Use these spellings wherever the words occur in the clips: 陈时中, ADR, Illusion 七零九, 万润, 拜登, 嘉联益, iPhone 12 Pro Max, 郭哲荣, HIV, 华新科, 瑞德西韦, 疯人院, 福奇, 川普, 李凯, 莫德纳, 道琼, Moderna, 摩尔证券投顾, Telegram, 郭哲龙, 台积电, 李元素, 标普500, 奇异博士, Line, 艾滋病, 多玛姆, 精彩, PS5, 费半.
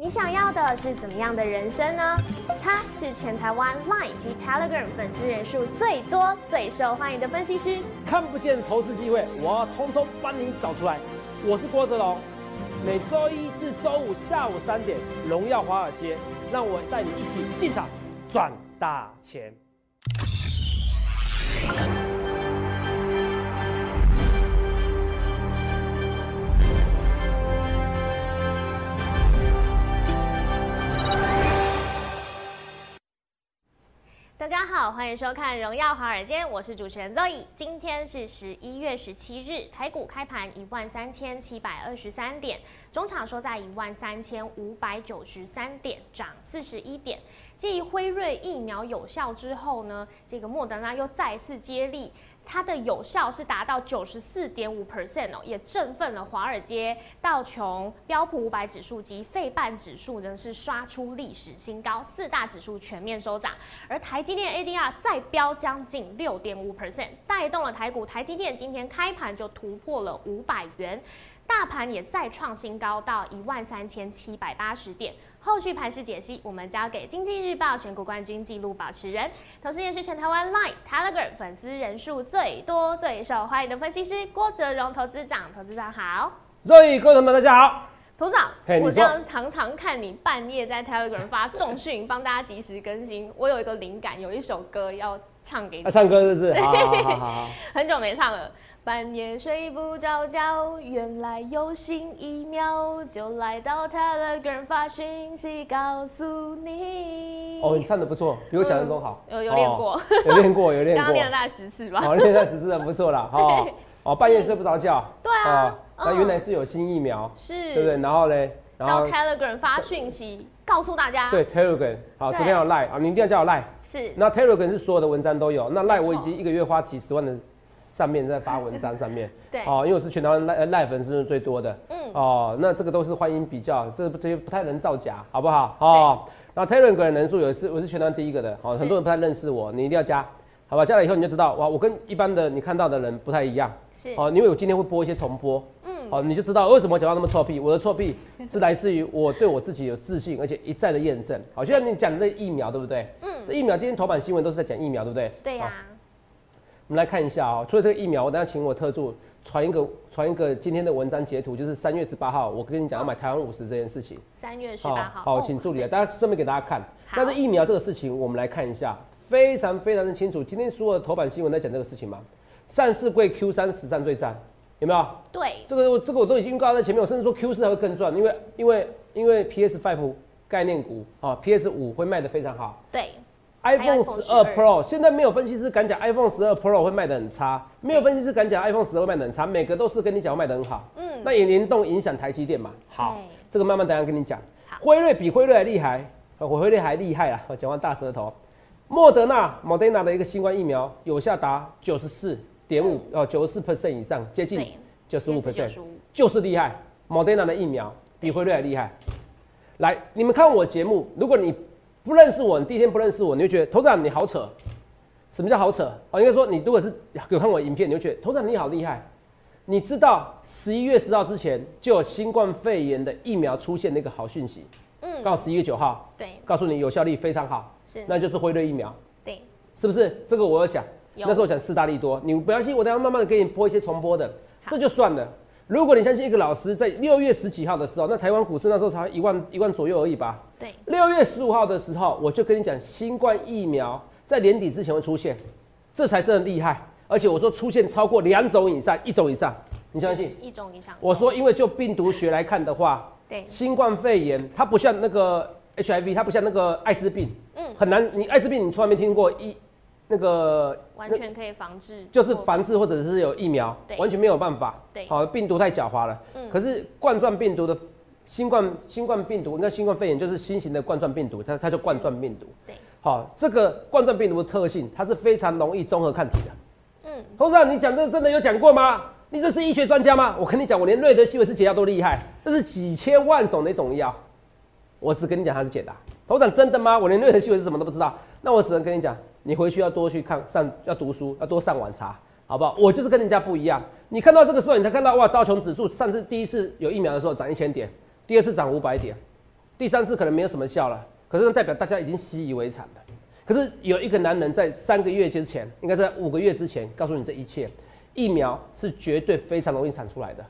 你想要的是怎么样的人生呢？他是全台湾 Line 及 Telegram 粉丝人数最多、最受欢迎的分析师。看不见投资机会，我要通通帮你找出来。我是郭哲龙，每周一至周五下午3点，荣耀华尔街，让我带你一起进场赚大钱。 大家好，欢迎收看《荣耀华尔街》，我是主持人 Zoe。今天是11月17日，台股开盘13723点，中场收在13593点，涨41点。继辉瑞疫苗有效之后呢，这个莫德纳又再次接力。 它的有效是达到 94.5% 哦，也振奋了华尔街。道琼、标普500指数及费半指数呢是刷出历史新高，四大指数全面收涨。而台积电 ADR 再飙将近 6.5%， 带动了台股。台积电今天开盘就突破了500元，大盘也再创新高到13780点。 后续盘势解析，我们交给《经济日报》全国冠军纪录保持人，同时也是全台湾 Line、Telegram 粉丝人数最多、最受欢迎的分析师郭哲荣投资长。投资长好 ，Zoe， 各位同学们大家好。投资长， hey， 我这样常常看你半夜在 Telegram 发重讯，帮大家及时更新。我有一个灵感，有一首歌要唱给你。唱歌是不是？好好好，很久没唱了。 半夜睡不着觉，原来有新疫苗，就来到 Telegram 发讯息告诉你。哦，你唱得不错，比我想象中好。有练过，有练过，有练过。刚练了大概10次吧。哦，练了10次，不错啦。哦哦，半夜睡不着觉。对啊。那原来是有新疫苗，是，对不对？然后嘞，到 Telegram 发讯息告诉大家。对 Telegram， 好，昨天有 Line 啊，你一定要叫我 Line。是。那 Telegram 是所有的文章都有，那 Line 我已经1个月花几十万的。 上面在发文章，上面对哦，因为我是全台湾赖粉丝最多的，嗯哦，那这个都是欢迎比较，这些不太能造假，好不好？哦，那 Telegram 的人数我是全台湾第一个的，哦，很多人不太认识我，你一定要加，好吧？加了以后你就知道，哇，我跟一般的你看到的人不太一样，是哦，因为我今天会播一些重播，嗯，哦，你就知道为什么讲到那么臭屁，我的臭屁是来自于我对我自己有自信，而且一再的验证，好，就像你讲的疫苗，对不对？嗯，这疫苗今天头版新闻都是在讲疫苗，对不对？对呀。 我们来看一下哦、喔，除了这个疫苗，我等下请我特助传一个今天的文章截图，就是3月18号，我跟你讲要买台湾50这件事情。3月18号，好，请助理啊，大家顺便给大家看。那这疫苗这个事情，我们来看一下，非常非常的清楚。今天所有的头版新闻在讲这个事情嘛，上市柜 Q3史上最赞，有没有？对，这个我都已经预告在前面，我甚至说 Q4还会更赚，因为 PS5 概念股啊 ，PS5 会卖得非常好。对。 iPhone 12 Pro 现在没有分析师敢讲 iPhone 12 Pro 会卖得很差，没有分析师敢讲 iPhone 12会卖得很差，每个都是跟你讲会卖得很好。嗯，那也联动影响台积电嘛。好，这个慢慢等一下跟你讲。辉瑞比辉瑞还厉害，辉瑞还厉害啦！我讲完大舌头。莫德纳 Moderna 的一个新冠疫苗有效达94.5%哦，94% 以上，接近95%，就是厉害。Moderna 的疫苗比辉瑞还厉害。来，你们看我节目，如果你。 不认识我，你第一天不认识我，你就觉得头长你好扯。什么叫好扯？哦，应该说你如果是有看我影片，你就觉得头长你好厉害。你知道11月10号之前就有新冠肺炎的疫苗出现的一个好讯息，嗯，到11月9号，对，告诉你有效率非常好，是，那就是辉瑞疫苗，对，是不是？这个我有讲，有那时候讲四大利多，你不要信，我等一下慢慢的给你播一些重播的，这就算了。如果你相信一个老师在6月10几号的时候，那台湾股市那时候才1万左右而已吧。 对，6月15号的时候，我就跟你讲，新冠疫苗在年底之前会出现，这才真的厉害。而且我说出现超过2种以上，1种以上，你相信？1种以上。我说，因为就病毒学来看的话，对，新冠肺炎它不像那个 HIV， 它不像那个艾滋病，嗯，很难。你艾滋病你从来没听过那个完全可以防治，就是防治或者是有疫苗，完全没有办法。对，好、哦，病毒太狡猾了。嗯，可是冠状病毒的。 新冠病毒，那新冠肺炎就是新型的冠状病毒，它叫冠状病毒。对，好、哦，这个冠状病毒的特性，它是非常容易综合抗体的。嗯，董事长，你讲这个真的有讲过吗？你这是医学专家吗？我跟你讲，我连瑞德西韦氏解药都厉害，这是几千万种的一种药，我只跟你讲它是解答。董事长真的吗？我连瑞德西韦氏什么都不知道，那我只能跟你讲，你回去要多去看上，要读书，要多上网查，好不好？我就是跟人家不一样，你看到这个时候，你才看到哇，道琼指数上次第一次有疫苗的时候涨1000点。 第2次涨500点，第三次可能没有什么效了，可是那代表大家已经习以为常了。可是有一个男人在3个月之前，应该在5个月之前告诉你这一切，疫苗是绝对非常容易产出来的。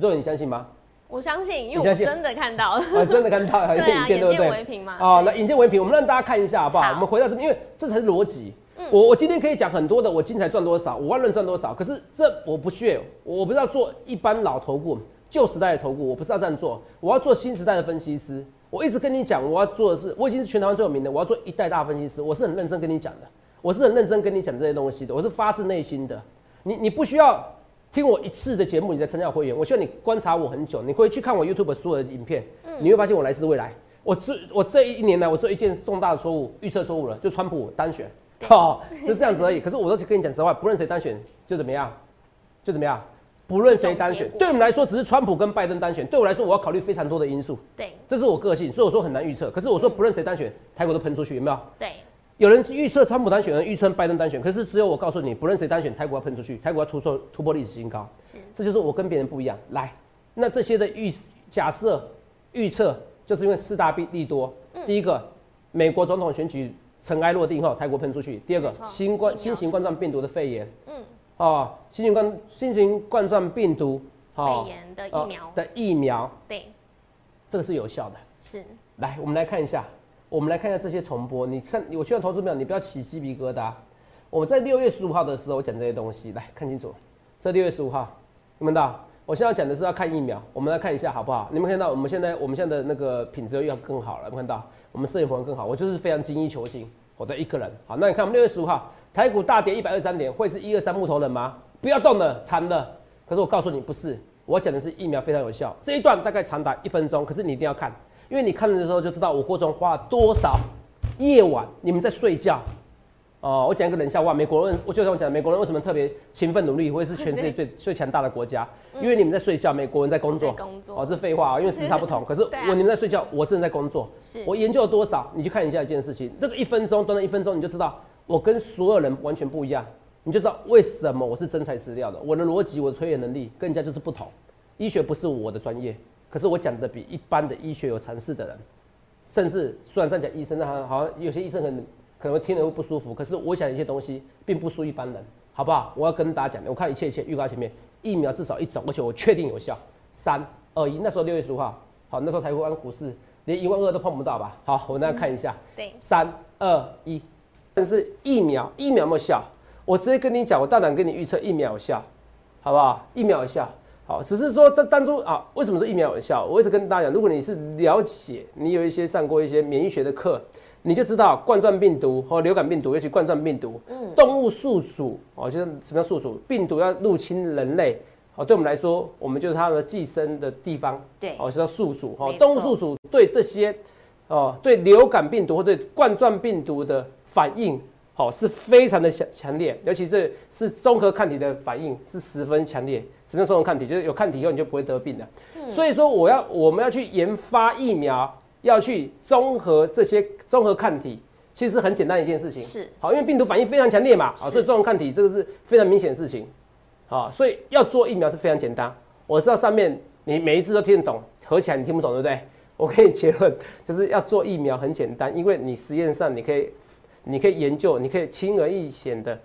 Zoe，你相信吗？我相信，因为我真的看到了，真的看到了，对啊，眼见为凭嘛。哦，那眼见为凭，我们让大家看一下好不好？我们回到这边，因为这才是逻辑。我今天可以讲很多的，我今天才赚多少，5万润赚多少，可是这我不屑，我不是要做一般老投顾、旧时代的投顾，我不是要这样做，我要做新时代的分析师。我一直跟你讲，我要做的是，我已经是全台湾最有名的，我要做一代大分析师，我是很认真跟你讲的，我是很认真跟你讲这些东西的，我是发自内心的。你不需要听我一次的节目，你才参加会员，我希望你观察我很久，你会去看我 YouTube 所有的影片，你会发现我来自未来。我这一年来，我做一件重大的错误，预测错误了，就川普单选。哦，就这样子而已。可是我都跟你讲实话，不论谁单选就怎么样，就怎么样。不论谁单选，对我们来说只是川普跟拜登单选。对我来说，我要考虑非常多的因素。对，这是我个性，所以我说很难预测。可是我说不论谁单选，台股都喷出去，有没有？对。有人预测川普单选，有人预测拜登单选，可是只有我告诉你，不论谁单选，台股要喷出去，台股要突破历史新高。是，这就是我跟别人不一样。来，那这些的假设、预测，就是因为4大利多。第一个，美国总统选举。尘埃落定后，台国喷出去。第二个，新型冠状病毒的肺炎，哦，新型冠状病毒，哦，肺炎的疫苗，对，这个是有效的。是，来，我们来看一下这些重播。你看，我希望投资朋友，你不要起鸡皮疙瘩。我在6月15号的时候，我讲这些东西，来看清楚。这6月15号，你们到，我现在要讲的是要看疫苗，我们来看一下好不好？你们看到我们现在的那个品质又要更好了，你们看到。我们摄影棚更好，我就是非常精益求精，我的一个人。好，那你看我们6月15号台股大跌123点，会是123木头人吗？不要动了，惨了。可是我告诉你不是，我讲的是疫苗非常有效。这一段大概长达1分钟，可是你一定要看，因为你看的时候就知道我过程花了多少夜晚你们在睡觉。哦，我讲一个冷笑话，美国人，我就像我讲，美国人为什么特别勤奋努力，会是全世界最强大的国家？因为你们在睡觉，美国人在工作。哦，这废话啊，因为时差不同。可是你们在睡觉，我真的在工作。我研究了多少？你去看一下一件事情，这个1分钟，短短1分钟，你就知道我跟所有人完全不一样，你就知道为什么我是真材实料的，我的逻辑，我的推演能力跟人家就是不同。医学不是我的专业，可是我讲的比一般的医学有常识的人，甚至虽然在讲医生，好像有些医生可能会听了会不舒服，可是我想一些东西并不输一般人，好不好？我要跟大家讲，我看一切预告前面，疫苗至少一种，而且我确定有效。3、2、1，那时候6月15号，好，那时候台湾股市连12000都碰不到吧？好，我那看一下，对，3、2、1，但是疫苗有没有效？我直接跟你讲，我当然跟你预测疫苗有效，好不好？疫苗有效，好，只是说当初啊，为什么说疫苗有效？我一直跟大家讲，如果你是了解，你有一些上过一些免疫学的课。你就知道冠状病毒和流感病毒，尤其冠状病毒，动物宿主哦，就是什么叫宿主？病毒要入侵人类，哦，对我们来说，我们就是它的寄生的地方，对，哦，叫宿主，哦，动物宿主对这些，哦，对流感病毒或对冠状病毒的反应，哦，是非常的强烈，尤其是综合抗体的反应是十分强烈。什么叫综合抗体？就是有抗体以后你就不会得病了。所以说，我们要去研发疫苗。要去综合这些综合抗体，其实很简单一件事情。是好，因为病毒反应非常强烈嘛，好，所以综合抗体这个是非常明显的事情。好，所以要做疫苗是非常简单。我知道上面你每一次都听得懂，合起来你听不懂，对不对？我给你结论，就是要做疫苗很简单，因为你实验上你可以研究，你可以轻而易显的、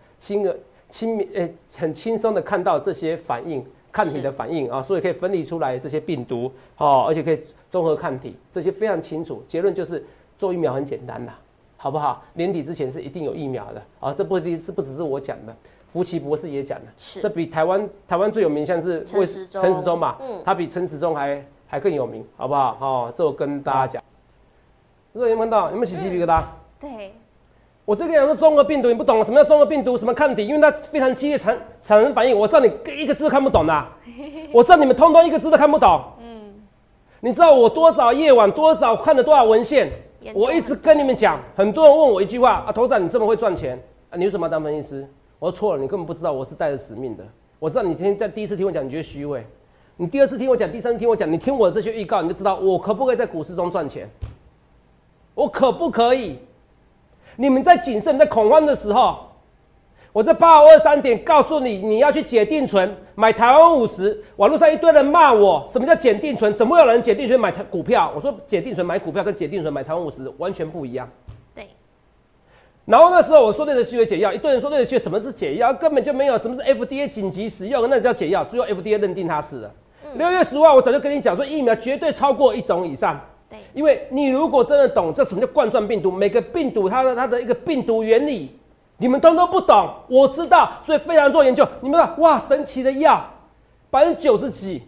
很轻松的看到这些反应。抗体的反应啊，所以可以分离出来这些病毒哦，而且可以综合抗体，这些非常清楚。结论就是做疫苗很简单啦，好不好？年底之前是一定有疫苗的啊，这不只是我讲的，福奇博士也讲了，这比台湾最有名像是陈时中嘛，他比陈时中还更有名，好不好？哦，这我跟大家讲。如果你们看到，你们起鸡皮疙瘩？对。我这个人说综合病毒，你不懂什么叫综合病毒，什么抗体，因为它非常激烈产生反应。我知道你一个字都看不懂的、啊，我知道你们通通一个字都看不懂。嗯，你知道我多少夜晚多少看了多少文献，我一直跟你们讲。很多人问我一句话啊，头长你这么会赚钱啊，你为什么要当分析师？我说错了，你根本不知道我是带着使命的。我知道你今天在第一次听我讲，你觉得虚伪；你第二次听我讲，第三次听我讲，你听我的这些预告，你就知道我可不可以在股市中赚钱，我可不可以？你们在谨慎、在恐慌的时候，我这8223点告诉你，你要去解定存买台湾50。网络上一堆人骂我，什么叫解定存？怎么有人解定存买股票？我说解定存买股票跟解定存买台湾50完全不一样。对。然后那时候我说对症下药解药，一堆人说对症下药，什么是解药？根本就没有什么是 FDA 紧急使用，那叫解药，只有 FDA 认定它是了。6月15号我早就跟你讲说，疫苗绝对超过1种以上。对。因为你如果真的懂这什么叫冠状病毒，每个病毒它的一个病毒原理。你们通通不懂，我知道，所以非常做研究。你们说哇，神奇的药，90%几，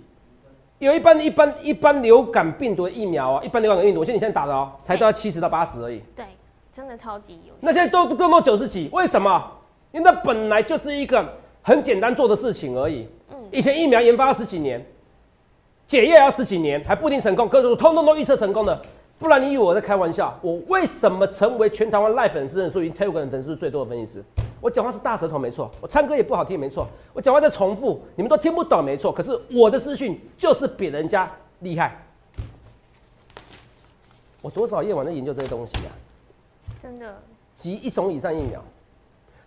有一般流感病毒的疫苗啊，一般流感病毒，我像你现在打的哦，才都要70到80而已。对，真的超级有。那现在都90几，为什么？因为那本来就是一个很简单做的事情而已。嗯。以前疫苗研发10几年，解药要10几年，还不一定成功，可是我通通都预测成功的。不然你以为我在开玩笑？我为什么成为全台湾赖粉丝人数以及 Telegram 人数最多的分析师？我讲话是大舌头没错，我唱歌也不好听没错，我讲话在重复，你们都听不懂没错。可是我的资讯就是比人家厉害。我多少夜晚在研究这些东西啊？真的。及1种以上疫苗，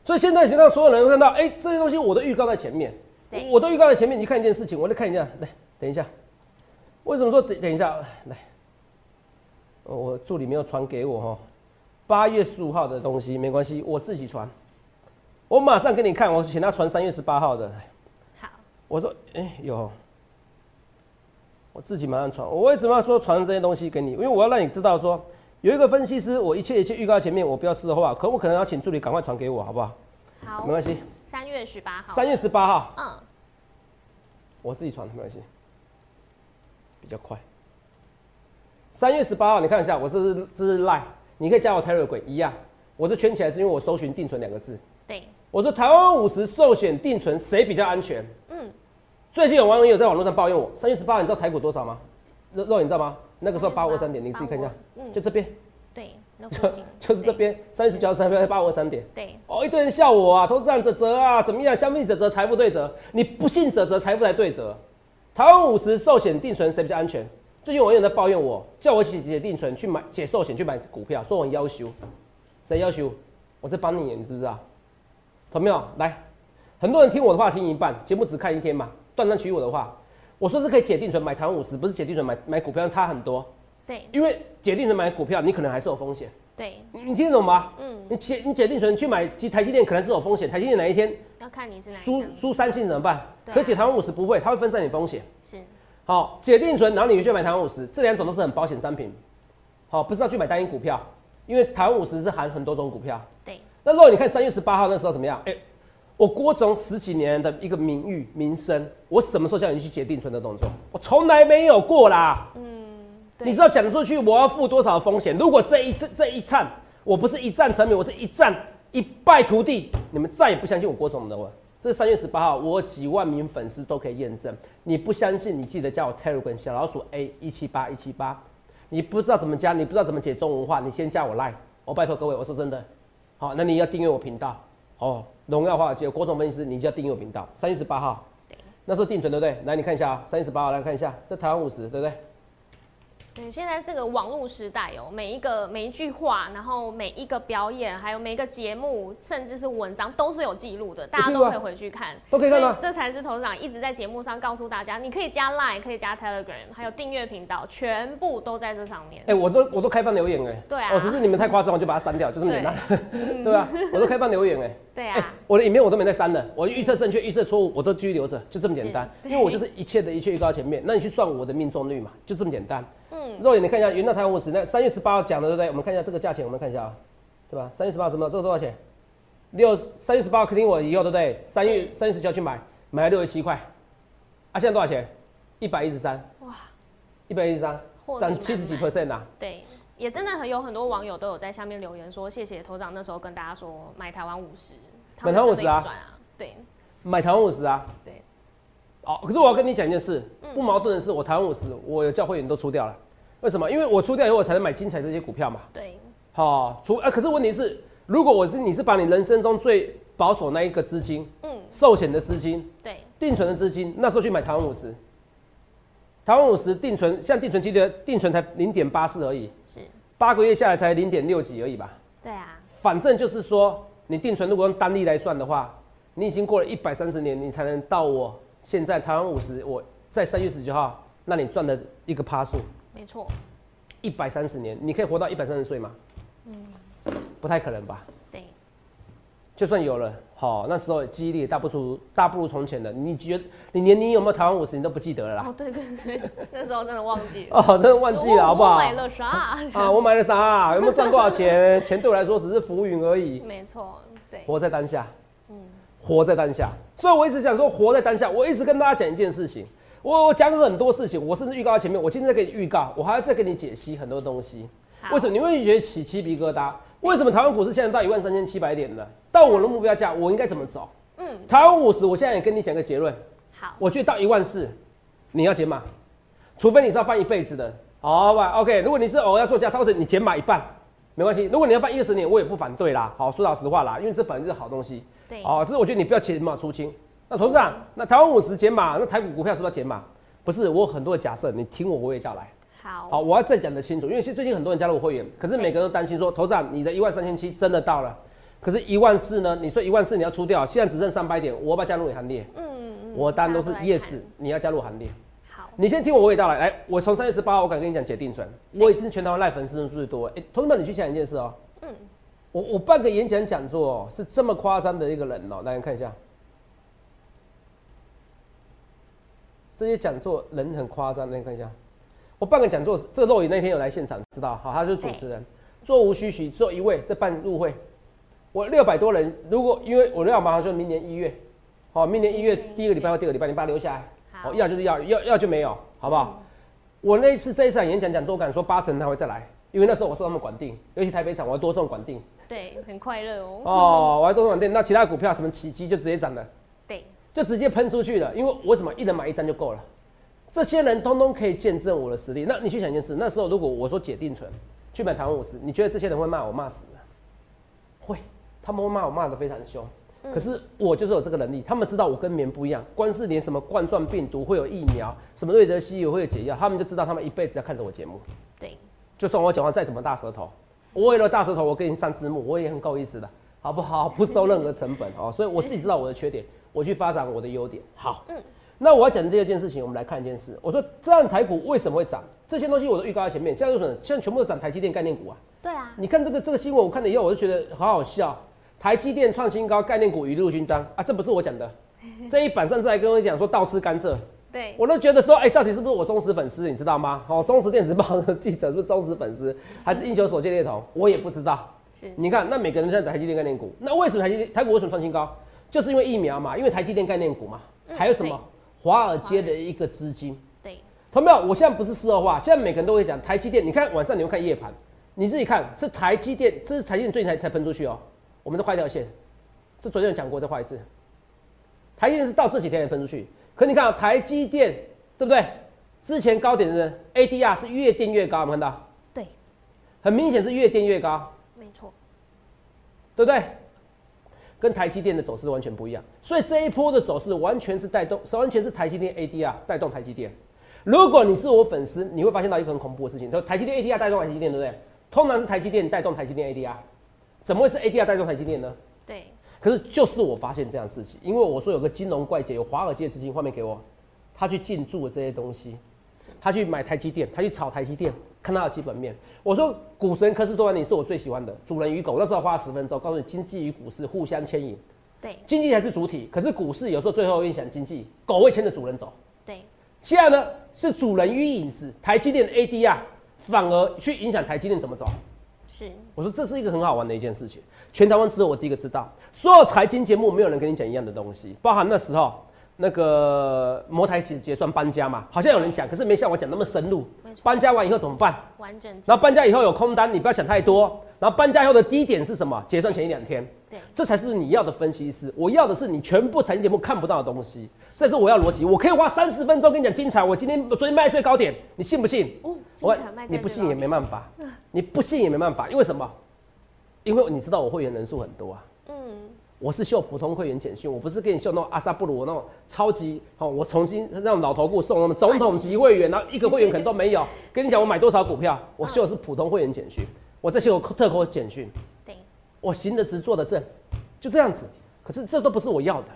所以现在已经让所有人看到，哎、欸，这些东西我的预告在前面，我都预告在前面。你看一件事情，我再看一下，来，等一下。为什么说等一下？来。我助理没有传给我哈，8月15号的东西没关系，我自己传。我马上给你看，我请他传3月18号的。好，我说，哎、欸，有，我自己马上传。我为什么要说传这些东西给你？因为我要让你知道说，有一个分析师，我一切预告前面，我不要事后啊。可我可能要请助理赶快传给我，好不好？好，没关系。3月18号。3月18号。嗯。我自己传没关系，比较快。3月18号，你看一下，我这是 Line， 你可以加我 Telegram 一样。我这圈起来是因为我搜寻定存2个字。对，我说台湾50寿险定存谁比较安全？嗯，最近有网友在网络上抱怨我，3月18号你知道台股多少吗？肉你知道吗？那个时候853点，你自己看一下，嗯，就这边。对，那附近就是这边，3月19号853点。对，哦，一堆人笑我啊，投资人折啊，怎么样？消费者折，财富对折，你不信折，财富才对折。台湾50寿险定存谁比较安全？最近网友在抱怨我，叫我解定存去买解寿险去买股票，说我要求，谁要求？我在帮你，你知不知道？懂没有？来，很多人听我的话听一半，节目只看1天嘛，断章取义我的话，我说是可以解定存买台湾50，不是解定存买股票差很多。对，因为解定存买股票你可能还是有风险。对，你听得懂吗？嗯，你解定存去买台积电可能是有风险，台积电哪一天要看你是输3信怎么办？啊、可是解台湾50不会，它会分散你风险。是。好，解定存，然后你去买台湾50，这2种都是很保险商品。好，不是要去买单一股票，因为台湾50是含很多种股票。对。那如果你看3月18号那时候怎么样？哎、欸，我郭总10几年的一个名誉名声，我什么时候叫你去解定存的动作？我从来没有过啦。嗯。你知道讲出去我要负多少风险？如果这一战，我不是一战成名，我是一战一败涂地，你们再也不相信我郭总的我。这3月18号，我几万名粉丝都可以验证。你不相信，你记得加我 Telegram 小老鼠 A178 178。你不知道怎么加，你不知道怎么解中文化，你先加我 Line。我拜托各位，我说真的，好，那你要订阅我频道哦。荣耀华尔街郭总分析师，你就要订阅我频道。3月18号，那时候定存对不对？来，你看一下啊、哦，3月18号来看一下，这台湾50对不对？嗯，现在这个网络时代哦，每一句话，然后每一个表演，还有每一个节目，甚至是文章，都是有记录的，大家都可以回去看，都可以看吗？这才是投资长一直在节目上告诉大家，你可以加 Line， 可以加 Telegram， 还有订阅频道，全部都在这上面。哎、欸，我都开放留言哎、欸，对啊，我、哦、只是你们太夸张，我就把它删掉，就这么简单， 对， 对啊，我都开放留言哎、欸，对啊、欸，我的影片我都没在删的，我预测正确、预测错误我都继续留着，就这么简单，因为我就是一切预告前面，那你去算我的命中率嘛，就这么简单。肉眼你看一下，原到台湾50，那3月18号讲的对不对？我们看一下这个价钱，我们看一下啊，对吧？3月18号什么？这个多少钱？3月18号听我以后对不对？3月19号就买了67块，啊，现在多少钱？113。哇，113，涨70几%啊！对，也真的有很多网友都有在下面留言说，谢谢头长那时候跟大家说买台湾50，买台湾50啊，对，买台湾50啊，对。哦，可是我要跟你讲一件事，不矛盾的是，我台湾50，我有教会员都出掉了。为什么？因为我出掉以后，我才能买精彩这些股票嘛。对。好、哦，可是问题是，如果你是把你人生中最保守那一个资金，寿险的资金，对，定存的资金，那时候去买台湾50，台湾50定存，现在定存记得定存才0.84而已，是8个月下来才0.6几而已吧？对啊。反正就是说，你定存如果用单利来算的话，你已经过了130年，你才能到我现在台湾50，我在3月19号，那你赚的一个趴数。没错。130年，你可以活到130岁吗？嗯，不太可能吧。对。就算有了，好、哦，那时候记忆力也大不如从前的。你觉得你年龄有没有台湾50，你都不记得了啦。哦，对对对，那时候真的忘记了。哦，真的忘记了，好不好？我买了啥啊？我买了啥？有没有赚多少钱？钱对我来说只是浮云而已。没错，对。活在当下。嗯。活在当下，所以我一直讲说活在当下。我一直跟大家讲一件事情，我讲很多事情，我甚至预告在前面。我今天在给你预告，我还要再给你解析很多东西。为什么你会觉得起鸡皮疙瘩？为什么台湾股市现在到13700点了？到我的目标价，我应该怎么走？嗯，台湾50，我现在也跟你讲个结论。好，我觉得到14000，你要减码，除非你是要翻一辈子的。好吧 ，OK。如果你是偶尔要做价差，或者你减码一半，没关系。如果你要翻20年，我也不反对啦。好，说老实话啦，因为这本身是好东西。哦，只是我觉得你不要减码出清。那董事长，那台湾50减码，那台股股票是不是要减码？不是，我有很多的假设，你听我娓娓道来。好，好，我要再讲得清楚，因为最近很多人加入我会员，可是每个人都担心说，董事长，你的13700真的到了，可是14000呢？你说14000你要出掉，现在只剩300点，我要不要加入你行列？嗯，我当然都是 yes， 你要加入行列。好，你先听我娓娓道来。来，我从3月18号，我敢跟你讲解定存，我已经全台湾赖粉丝最多。哎、欸，同志们，你去想一件事哦、喔。嗯。我办个演讲讲座哦，是这么夸张的一个人哦，大家看一下，这些讲座人很夸张，大家看一下，我办个讲座，这肉眼那天有来现场，知道好，他就是主持人，座无虚席，只有一位在办入会，我600多人，如果因为我要马上就明年1月，好、哦，明年1月第一个礼拜或第二个礼拜，你把它留下来，好、哦，要就是要就没有，好不好？嗯、我那一次这一场演讲讲座，我敢说80%他会再来。因为那时候我受他们管定，尤其台北场，我要多送管定。对，很快乐哦。哦，我要多送管定，那其他股票什么奇迹就直接涨了。对，就直接喷出去了。因为我什么一人买一张就够了，这些人通通可以见证我的实力。那你去想一件事，那时候如果我说解定存去买台湾50，你觉得这些人会骂我骂死了？会，他们会骂我骂得非常凶。可是我就是有这个能力，他们知道我跟别人不一样，光是连什么冠状病毒会有疫苗，什么瑞德西韦会有解药，他们就知道他们一辈子要看着我节目。对。就算我讲话再怎么大舌头，我为了大舌头，我给你上字幕，我也很够意思的，好不好？不收任何成本哦，所以我自己知道我的缺点，我去发展我的优点。好，嗯，那我要讲的第二件事情，我们来看一件事。我说这样台股为什么会涨？这些东西我都预告在前面，现在为什么？现在全部都涨台积电概念股啊。对啊。你看这个新闻，我看了以后我就觉得好好笑，台积电创新高，概念股雨露均沾啊，这不是我讲的，这一版上次还跟我讲说倒吃甘蔗。对，我都觉得说，哎、欸，到底是不是我忠实粉丝，你知道吗？哦，中时电子报的记者是不是忠实粉丝，还是英雄所见略同？我也不知道。是，你看，那每个人在台积电概念股，那为什么台股为什么创新高？就是因为疫苗嘛，因为台积电概念股嘛，嗯、还有什么华尔街的一个资金。对，同没有？我现在不是事后话，现在每个人都会讲台积电。你看晚上你会看夜盘，你自己看是台积电，这是台积电最近才喷出去哦。我们再画一条线，这昨天有讲过，再画一次。台积电是到这几天才喷出去。可你看啊，台积电对不对？之前高点的 ADR 是越垫越高，有没有看到？对，很明显是越垫越高，没错，对不对？跟台积电的走势完全不一样，所以这一波的走势完全是带动，完全是台积电 ADR 带动台积电。如果你是我粉丝，你会发现到一个很恐怖的事情，台积电 ADR 带动台积电，对不对？通常是台积电带动台积电 ADR， 怎么会是 ADR 带动台积电呢？对。可是就是我发现这样的事情，因为我说有个金融怪杰，有华尔街资金，画面给我，他去进驻了这些东西，他去买台积电，他去炒台积电，看他的基本面。我说股神科斯多尼是我最喜欢的主人与狗，那时候花了10分钟告诉你经济与股市互相牵引，对，经济才是主体，可是股市有时候最后影响经济，狗会牵着主人走，对。现在呢是主人与影子，台积电的 ADR 反而去影响台积电怎么走。我说这是一个很好玩的一件事情，全台湾只有我第一个知道。所有财经节目没有人跟你讲一样的东西，包含那时候那个摩台结算搬家嘛，好像有人讲，可是没像我讲那么深入。搬家完以后怎么办？完整。然后搬家以后有空单，你不要想太多。然后搬家以后的低点是什么？结算前1-2天。对，这才是你要的分析师。我要的是你全部财经节目看不到的东西，这是我要逻辑。我可以花30分钟跟你讲精彩。我昨天卖最高点，你信不信？哦你不信也没办法，你不信也没办法，因为什么？因为你知道我会员人数很多啊。嗯，我是秀普通会员简讯，我不是给你秀那种阿萨布鲁那种超级哦，我重新让老头顾送那么总统级会员，然后一个会员可能都没有。跟你讲我买多少股票，我秀的是普通会员简讯，我这秀特扣简讯，对，我行得直，坐得正，就这样子。可是这都不是我要的，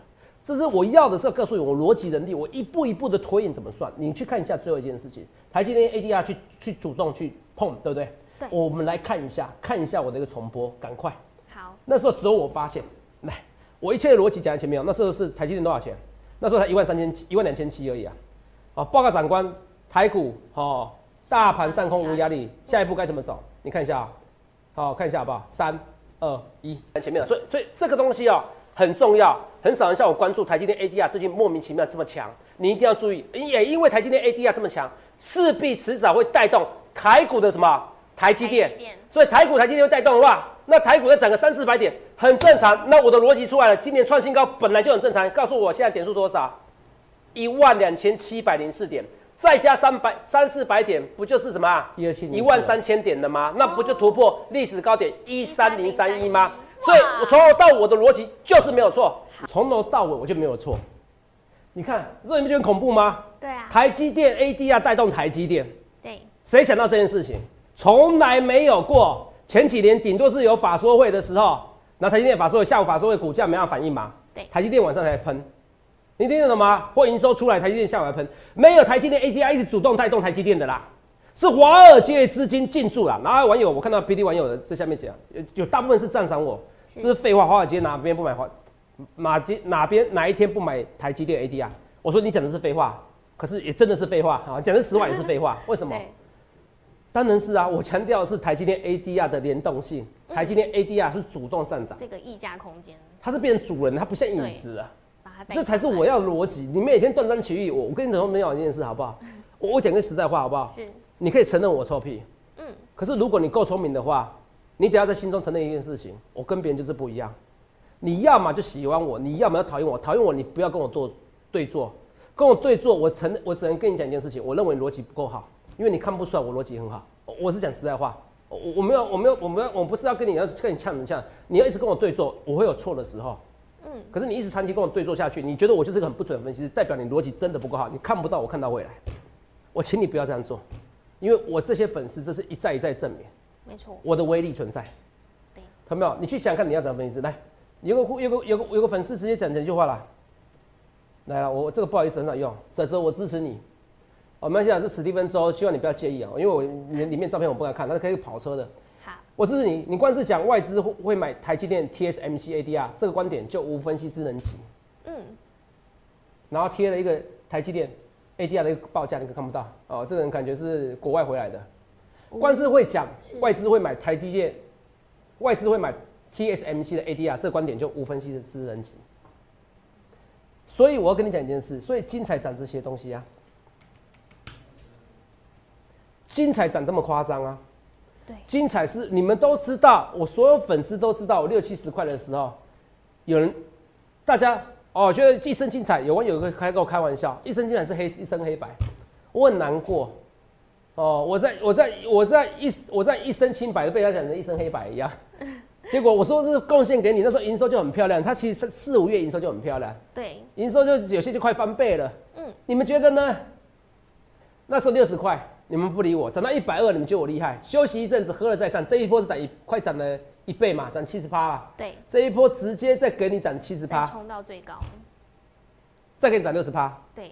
这是我要的时候告诉你我逻辑能力，我一步一步的推演怎么算。你去看一下最后一件事情，台积电 ADR 去主动去碰，对不对？对。我们来看一下我的一个重播，赶快。好。那时候只有我发现，来，我一切的逻辑讲在前面啊。那时候是台积电多少钱？那时候才12000、12700而已啊。好，报告长官，台股哦，大盘上空无压力，下一步该怎么走？你看一下啊，好，看一下好不好？3、2、1，看前面了。所以这个东西啊，很重要，很少人像我关注台积电 ADR 最近莫名其妙这么强，你一定要注意。也因为台积电 ADR 这么强，势必迟早会带动台股的什么台积电，所以台积电会带动的话，那台股要涨个300-400点很正常。那我的逻辑出来了，今年创新高本来就很正常。告诉我现在点数多少？12704点，再加300-400点，不就是什么13000点了吗？那不就突破历史高点13031吗？所以我从头到尾我的逻辑就是没有错，从头到尾我就没有错。你看，这你不觉得很恐怖吗？对啊。台积电 ADR 带动台积电，对，谁想到这件事情？从来没有过。前几年顶多是有法说会的时候，然后台积电法说会下午法说会股价没办法反应嘛，对，台积电晚上才喷，你听得懂吗？或营收出来，台积电下午才喷，没有台积电 ADR 一直主动带动台积电的啦，是华尔街资金进驻啦。然后网友我看到 PD 网友的这下面讲，有大部分是赞赏我，这是废话，华尔街哪边不买哪一天不买台积电 ADR？ 我说你讲的是废话，可是也真的是废话啊，讲的10万也是废话，为什么？当然是啊，我强调的是台积电 ADR 的联动性，台积电 ADR 是主动上涨，这个溢价空间，它是变成主人，它不像影子啊，这才是我要的逻辑。你每天断章取义，我跟你讲没有一件事好不好？我讲个实在话好不好？是，你可以承认我臭屁，嗯，可是如果你够聪明的话，你得要在心中承认一件事情，我跟别人就是不一样。你要嘛就喜欢我，你要嘛就讨厌我，讨厌我你不要跟我对坐，跟我对坐，我只能跟你讲一件事情，我认为逻辑不够好。因为你看不出来我逻辑很好，我是讲实在话，我不是要跟你呛，你要一直跟我对坐，我会有错的时候，嗯，可是你一直长期跟我对坐下去，你觉得我就是个很不准分析师，代表你逻辑真的不够好，你看不到我看到未来，我请你不要这样做，因为我这些粉丝这是一再一再证明，没错，我的威力存在，对，看没有？你去想看你要怎么分析师，来，有个粉丝直接讲这句话啦，来了，我这个不好意思很少用，泽泽我支持你。我们现在是史蒂芬周，希望你不要介意啊，因为我里面照片我不敢看，但是可以跑车的。好，我支持你。你光是讲外资会买台积电 TSMC ADR 这个观点就无分析师能及。嗯。然后贴了一个台积电 ADR 的一个报价，你可看不到哦。这个人感觉是国外回来的。光是会讲外资会买台积电，外资会买 TSMC 的 ADR 这个观点就无分析师能及。所以我要跟你讲一件事，所以金才涨这些东西啊。金彩涨这么夸张啊？对，金彩是你们都知道，我所有粉丝都知道，我60-70块的时候，有人大家哦觉得一身金彩，有网友跟我开玩笑，一身金彩是黑一身黑白，我很难过哦，我在一身清白被他讲成一身黑白一样，结果我说是贡献给你，那时候营收就很漂亮，它其实4、5月营收就很漂亮，对，营收就有些就快翻倍了，嗯，你们觉得呢？那时候60块。你们不理我，涨到120，你们觉得我厉害？休息一阵子，喝了再上。这一波是快涨了一倍嘛，涨70%啦。对，这一波直接再给你涨70%，冲到最高，再给你涨60%。对，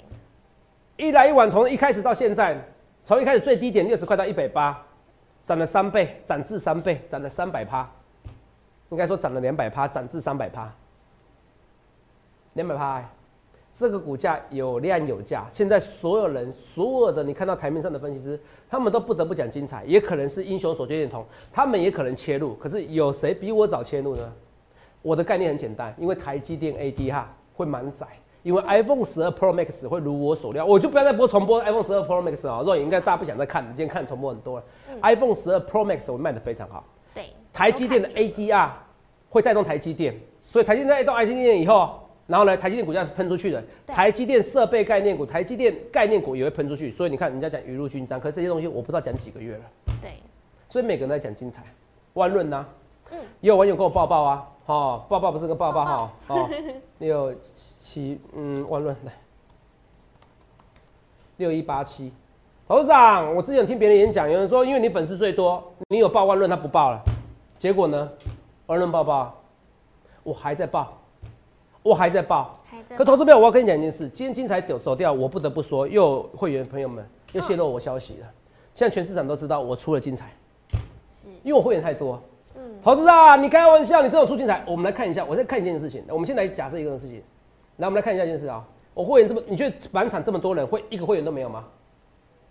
一来一往，从一开始到现在，从一开始最低点60块到180，涨了3倍，涨至3倍，涨了300%，应该说涨了200%，涨至300%，200%。这个股价有量有价，现在所有的你看到台面上的分析师，他们都不得不讲精彩，也可能是英雄所见略同，他们也可能切入，可是有谁比我早切入呢？我的概念很简单，因为台积电 ADR 会满载，因为 iPhone 12 Pro Max 会如我所料，我就不要再播重播 iPhone 12 Pro Max 啊、哦，肉眼应该大家不想再看，今天看重播很多了。iPhone 12 Pro Max 我卖得非常好，对，台积电的 ADR 会带动台积电，所以台积电带动台积电以后。然后呢，台积电股价喷出去的，台积电设备概念股、台积电概念股也会喷出去，所以你看人家讲雨露均沾，可是这些东西我不知道讲几个月了。对，所以每个人都在讲精彩，万润呐、啊，嗯，也有网友跟我抱啊，哦，抱不是个抱哈，哦，6-7，嗯，万润来，6187，董事长，我之前听别人演讲，有人说因为你粉丝最多，你有抱万润他不抱了，结果呢，万润抱。我还在报，我还在报。可投资票，我要跟你讲一件事，今天精彩走掉，我不得不说，又有会员朋友们又泄露我消息了。现在全市场都知道我出了精彩，是因为我会员太多。投资啊，你开玩笑，你这种出精彩。我们来看一下，我再看一件事情。我们先来假设一个事情，来，我们来看一下一件事啊。我会员这么，你觉得满场这么多人，会一个会员都没有吗？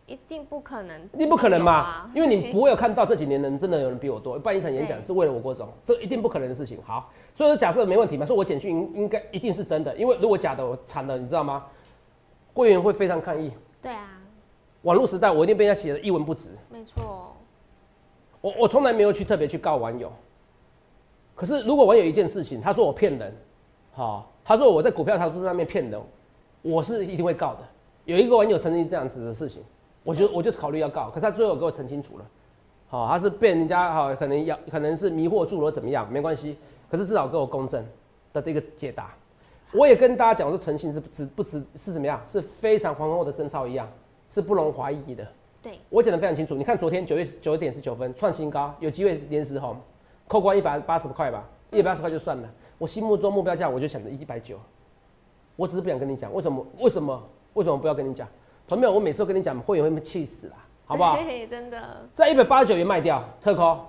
一定不可能，一定不可能嘛，啊、因为你不会有看到这几年人真的有人比我多，办一场演讲是为了我郭总，这一定不可能的事情。好，所以说假设没问题嘛，所以我简讯应该一定是真的，因为如果假的我惨了，你知道吗？会员会非常抗议。对啊，网络时代我一定被人家写的一文不值。没错，我从来没有去特别去告网友，可是如果网友一件事情，他说我骗人，好、哦，他说我在股票投资上面骗人，我是一定会告的。有一个网友曾经这样子的事情。我就考虑要告，可是他最后给我澄清楚了，好、哦，他是被人家好、哦，可能是迷惑住了怎么样，没关系，可是至少给我公正的这个解答。我也跟大家讲，我说诚信是不值是怎么样，是非常皇后的贞操一样，是不容怀疑的。对，我讲得非常清楚。你看昨天9月9点19分创新高，有机会连十红，扣光180块吧，180块就算了。我心目中目标价我就想着190，我只是不想跟你讲，为什么不要跟你讲？朋友，我每次都跟你讲，会员会被气死啦，好不好？对，真的。在189元卖掉特扣，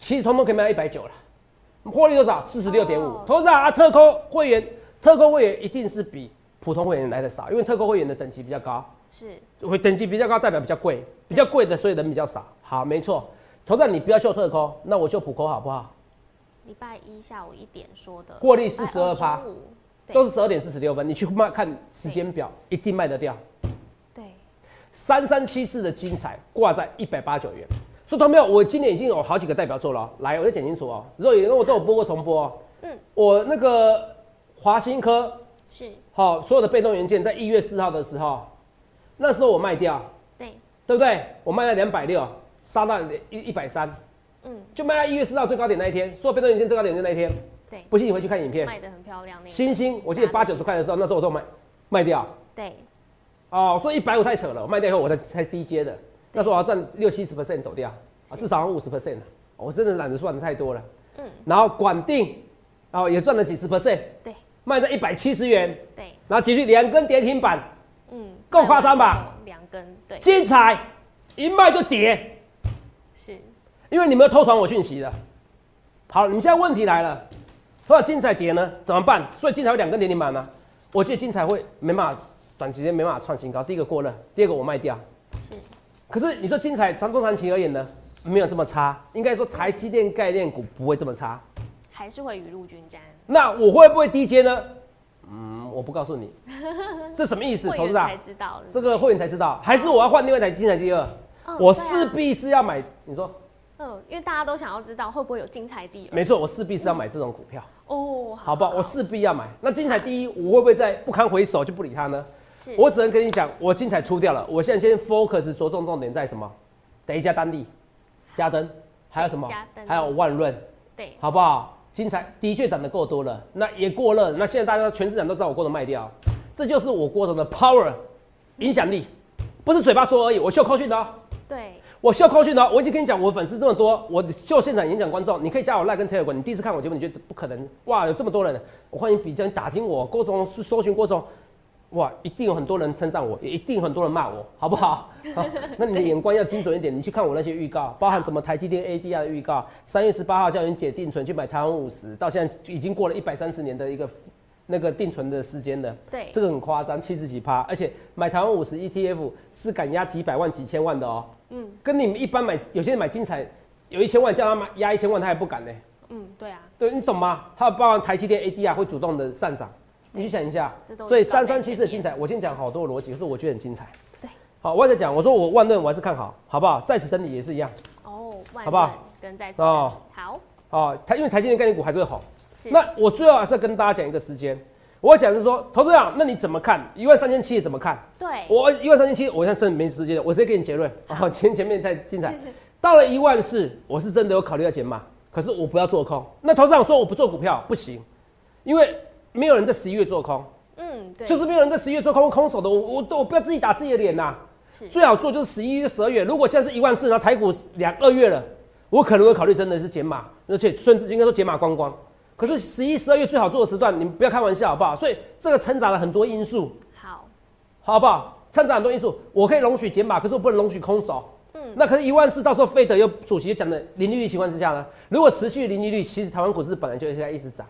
其实通通可以卖到190了。获利多少？46.5。投资啊，特扣会员一定是比普通会员来的少，因为特扣会员的等级比较高。是。等级比较高，代表比较贵，比较贵的，所以人比较少。好，没错。投资啊，你不要秀特扣，那我秀普扣好不好？礼拜一下午1点说的。获利42%，都是12点46分。你去看时间表，一定卖得掉。3374的精彩挂在189元，所以同没有，我今年已经有好几个代表作了、喔。来，我就讲清楚哦、喔。Zoe， 我都有播过重播、喔。嗯，我那个华新科是好、喔，所有的被动元件在1月4号的时候，那时候我卖掉，对不对？我卖了260，杀到130，嗯，就卖到1月4号最高点那一天，所有被动元件最高点就那一天。对，不信你回去看影片，卖得很漂亮。星星，我记得80-90块的时候，那时候我都卖掉。对。哦，所以150太扯了，我卖掉以后我才低阶的，那时候我要赚60-70% 走掉，啊，至少要50%了，我真的懒得算的太多了。嗯，然后管定，然、哦、后也赚了几十 percent， 对，卖在170元，对，然后继续2根跌停板，嗯，够夸张吧？2根，对，精彩，一卖就跌，是，因为你们偷传我讯息的。好，你们现在问题来了，如果精彩跌呢，怎么办？所以精彩有2根跌停板吗？我觉得精彩会没办法。短期间没办法创新高，第一个过热，第二个我卖掉。是，可是你说精彩中长期而言呢，没有这么差。应该说台积电概念股不会这么差，还是会雨露均沾。那我会不会低阶呢？嗯，我不告诉你，这什么意思？投资才知道，这个会员才知道，还是我要换另外一台精彩第二？哦、我势必是要买。你说，嗯，因为大家都想要知道会不会有精彩第二。没错，我势必是要买这种股票。哦，好不好？我势必要买。那精彩第一，我会不会在不堪回首就不理它呢？我只能跟你讲，我精彩出掉了。我现在先 focus 着重点在什么？等一下单利、加登，还有什么？还有万润，对，好不好？精彩的确涨得够多了，那也过热。那现在大家全市场都知道我郭董卖掉，这就是我郭董的 power 影响力，不是嘴巴说而已。我秀扣讯的、喔，对，我秀扣讯的、喔。我已经跟你讲，我粉丝这么多，我秀现场演讲观众，你可以加我 Line 跟 Telegram。你第一次看我节目，你觉得不可能？哇，有这么多人，我欢迎比较，你打听我郭总，搜寻郭总。哇，一定有很多人称赞我，也一定有很多人骂我，好不好？好，那你的眼光要精准一点，你去看我那些预告，包含什么台积电 ADR 的预告，3月18号叫你解定存去买台湾50，到现在已经过了130年的一个那个定存的时间了。对，这个很夸张，70几%，而且买台湾50 ETF 是敢压几百万、几千万的哦、喔。嗯，跟你们一般买，有些人买精彩有1000万，叫他买压1000万，他还不敢呢、欸。嗯，对啊。对，你懂吗？他包含台积电 ADR 会主动的上涨。你去想一下，所以3374精彩，我先讲好多逻辑，可是我觉得很精彩。对，好，我再讲，我说我万润我还是看好，好不好？在此等你也是一样。哦，万润跟在此哦，好哦，因为台积电概念股还是会好。那我最后还是要跟大家讲一个时间，我讲是说，投资长，那你怎么看？13700怎么看？对，我13700，我现在剩没时间了，我直接给你结论。好，前面太精彩，到了14000，我是真的有考虑要减码，可是我不要做空。那投资长说我不做股票不行，因为。没有人在11月做空，嗯，对，就是没有人在11月做空空手的，我不要自己打自己的脸呐。最好做就是11月、12月。如果现在是14000，然后台股2月了，我可能会考虑真的是减码，而且甚至应该说减码光光。可是11、12月最好做的时段，你们不要开玩笑好不好？所以这个掺杂了很多因素，好，好不好？掺杂很多因素，我可以容许减码，可是我不能容许空手。嗯，那可是1万4到时候FED又主席讲的零利率情况之下呢，如果持续零利率，其实台湾股市本来就应该一直涨。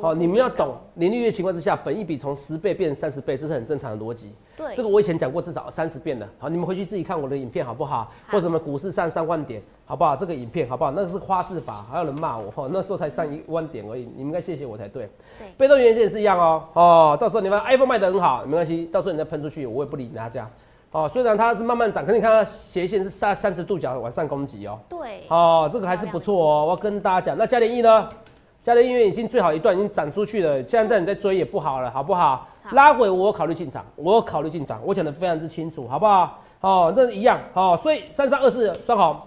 好、哦，你们要懂零利率的情况之下，本益比从10倍变成30倍，这是很正常的逻辑。对，这个我以前讲过至少30遍了。好，你们回去自己看我的影片好不好？或者我们股市上3万点，好不好？这个影片好不好？那是花式法，还有人骂我、哦，那时候才上1万点而已，你们应该谢谢我才对。对，被动元件也是一样哦。哦，到时候你们 iPhone 卖得很好，没关系，到时候你再喷出去，我也不理大家。哦，虽然它是慢慢涨，可是你看它斜线是30度角往上攻击哦。对。哦，这个还是不错哦，我要跟大家讲。那嘉联益呢？家的因为已经最好一段已经涨出去了，现在你再追也不好了，好不好？好拉回我有考虑进场，我有考虑进场，我讲得非常之清楚，好不好？哦，那一样哦，所以3324双红，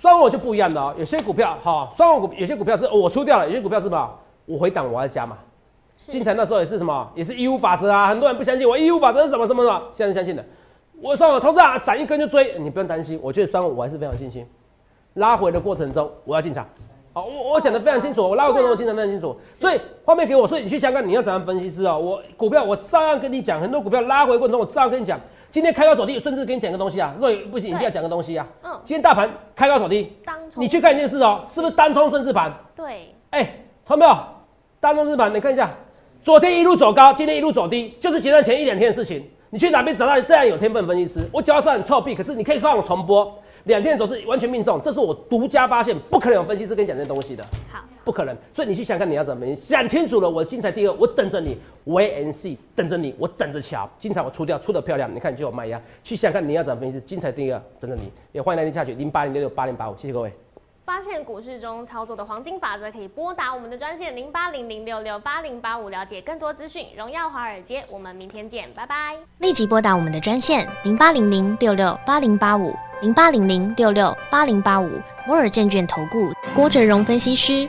双红就不一样了、哦。有些股票哈，双、哦、红股有些股票是、哦、我出掉了，有些股票是什么？我回档我要加嘛。进场那时候也是什么？也是义务法则啊，很多人不相信我义务法则是什么什么什么，现在相信了。我双红投资啊，涨一根就追，你不用担心，我觉得双红我还是非常有信心。拉回的过程中我要进场。好，我讲得非常清楚，我拉回过程我经常非常清楚，所以画面给我，所以你去香港你要怎样分析师啊、喔？我股票我照样跟你讲，很多股票拉回过程中我照样跟你讲，今天开高走低，甚至跟你讲个东西啊，若不行一定要讲个东西啊。嗯，今天大盘开高走低，你去看一件事哦、喔，是不是单冲顺势盘？对，哎、欸，看到没有？单冲顺势盘，你看一下，昨天一路走高，今天一路走低，就是结算前1、2天的事情。你去哪边找到这样有天分分析师？我脚上很臭屁，可是你可以看我重播。2天走势完全命中，这是我独家发现，不可能有分析师跟你讲这些东西的，好，不可能。所以你去想看你要怎么想清楚了。我精彩第2，我等着你 ，Wait and see， 等着你，我等着瞧。精彩我出掉，出的漂亮，你看你就有卖压。去想看你要怎么分析，精彩第2，等着你。也欢迎来电下去0806680085，谢谢各位。发现股市中操作的黄金法则，可以拨打我们的专线0800668085，了解更多资讯。荣耀华尔街，我们明天见，拜拜。立即拨打我们的专线0800668085。0800668085，摩尔证券投顾郭哲荣分析师。